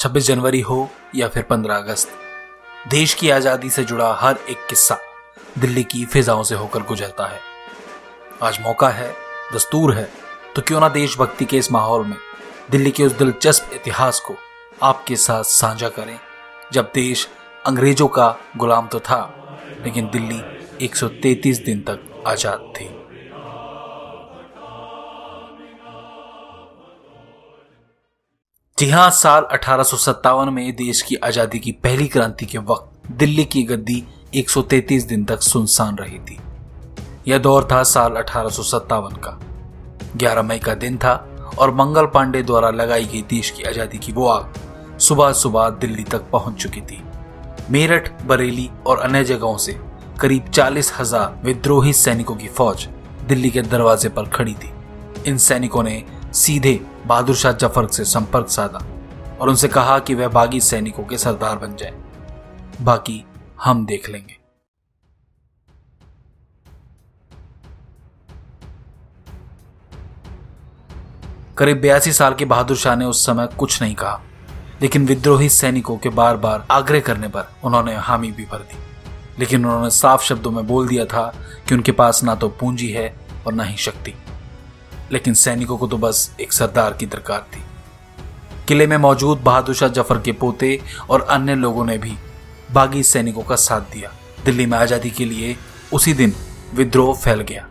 26 जनवरी हो या फिर 15 अगस्त, देश की आजादी से जुड़ा हर एक किस्सा दिल्ली की फिजाओं से होकर गुजरता है। आज मौका है, दस्तूर है, तो क्यों ना देशभक्ति के इस माहौल में दिल्ली के उस दिलचस्प इतिहास को आपके साथ साझा करें, जब देश अंग्रेजों का गुलाम तो था लेकिन दिल्ली 133 दिन तक आजाद थी। जी हाँ, साल 1857 में देश की आजादी की पहली क्रांति के वक्त दिल्ली की गद्दी 133 दिन तक सुनसान रही थी। यह दौर था साल 1857 का। 11 मई का दिन था और मंगल पांडे द्वारा लगाई गई देश की आजादी की वो आग सुबह सुबह दिल्ली तक पहुंच चुकी थी। मेरठ, बरेली और अन्य जगहों से करीब 40,000 विद्रोही सैनिकों की फौज दिल्ली के दरवाजे पर खड़ी थी। इन सैनिकों ने सीधे बहादुर शाह जफर से संपर्क साधा और उनसे कहा कि वह बागी सैनिकों के सरदार बन जाए, बाकी हम देख लेंगे। करीब 82 साल के बहादुर शाह ने उस समय कुछ नहीं कहा, लेकिन विद्रोही सैनिकों के बार बार आग्रह करने पर उन्होंने हामी भी भर दी। लेकिन उन्होंने साफ शब्दों में बोल दिया था कि उनके पास ना तो पूंजी है और ना ही शक्ति, लेकिन सैनिकों को तो बस एक सरदार की दरकार थी। किले में मौजूद बहादुर शाह जफर के पोते और अन्य लोगों ने भी बागी सैनिकों का साथ दिया। दिल्ली में आजादी के लिए उसी दिन विद्रोह फैल गया।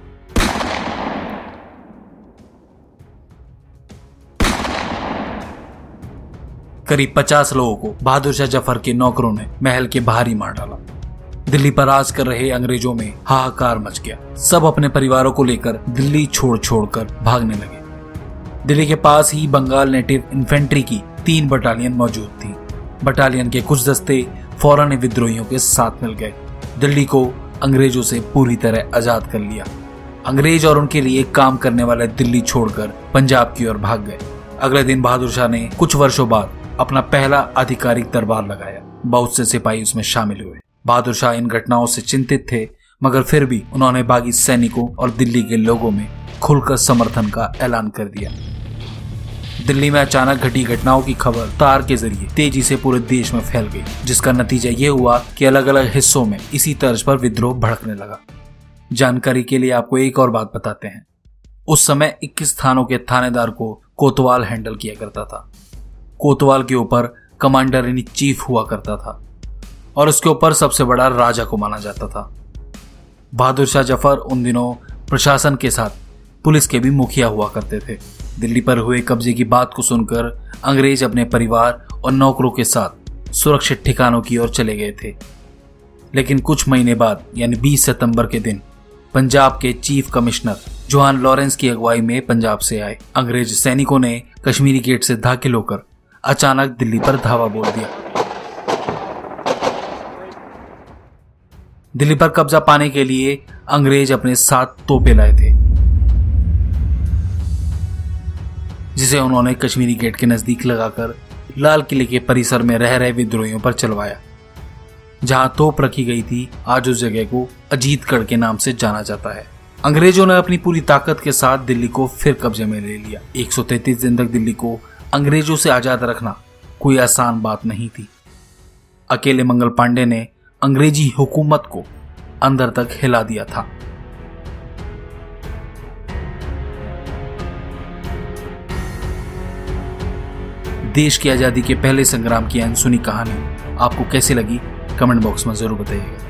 करीब 50 लोगों को बहादुर शाह जफर के नौकरों ने महल के बाहर ही मार डाला। दिल्ली पर राज कर रहे अंग्रेजों में हाहाकार मच गया। सब अपने परिवारों को लेकर दिल्ली छोड़कर भागने लगे। दिल्ली के पास ही बंगाल नेटिव इंफेंट्री की 3 बटालियन मौजूद थी। बटालियन के कुछ दस्ते फौरन विद्रोहियों के साथ मिल गए। दिल्ली को अंग्रेजों से पूरी तरह आजाद कर लिया। अंग्रेज और उनके लिए काम करने वाले दिल्ली छोड़कर पंजाब की ओर भाग गए। अगले दिन बहादुर शाह ने कुछ वर्षों बाद अपना पहला आधिकारिक दरबार लगाया। बहुत से सिपाही उसमें शामिल हुए। बहादुर शाह इन घटनाओं से चिंतित थे, मगर फिर भी उन्होंने बागी सैनिकों और दिल्ली के लोगों में खुलकर समर्थन का ऐलान कर दिया। दिल्ली में अचानक घटी घटनाओं की खबर तार के जरिए तेजी से पूरे देश में फैल गई, जिसका नतीजा ये हुआ कि अलग अलग हिस्सों में इसी तर्ज पर विद्रोह भड़कने लगा। जानकारी के लिए आपको एक और बात बताते हैं। उस समय 21 थानों के थानेदार को कोतवाल हैंडल किया करता था। कोतवाल के ऊपर कमांडर इन चीफ हुआ करता था और उसके ऊपर सबसे बड़ा राजा को माना जाता था। बहादुर शाह जफर उन दिनों प्रशासन के साथ पुलिस के भी मुखिया हुआ करते थे। दिल्ली पर हुए कब्जे की बात को सुनकर अंग्रेज अपने परिवार और नौकरों के साथ सुरक्षित ठिकानों की ओर चले गए थे। लेकिन कुछ महीने बाद यानी 20 सितंबर के दिन पंजाब के चीफ कमिश्नर जॉन लॉरेंस की अगुवाई में पंजाब से आए अंग्रेज सैनिकों ने कश्मीरी गेट से दाखिल होकर अचानक दिल्ली पर धावा बोल दिया। दिल्ली पर कब्जा पाने के लिए अंग्रेज अपने साथ तोपे लाए थे, जिसे उन्होंने कश्मीरी गेट के नजदीक लगाकर लाल किले के परिसर में रह रहे विद्रोहियों पर चलवाया। जहां तोप रखी गई थी, आज उस जगह को अजीतगढ़ के नाम से जाना जाता है। अंग्रेजों ने अपनी पूरी ताकत के साथ दिल्ली को फिर कब्जे में ले लिया। 133 दिन तक दिल्ली को अंग्रेजों से आजाद रखना कोई आसान बात नहीं थी। अकेले मंगल पांडे ने अंग्रेजी हुकूमत को अंदर तक हिला दिया था। देश की आजादी के पहले संग्राम की अनसुनी कहानी आपको कैसी लगी, कमेंट बॉक्स में जरूर बताइएगा।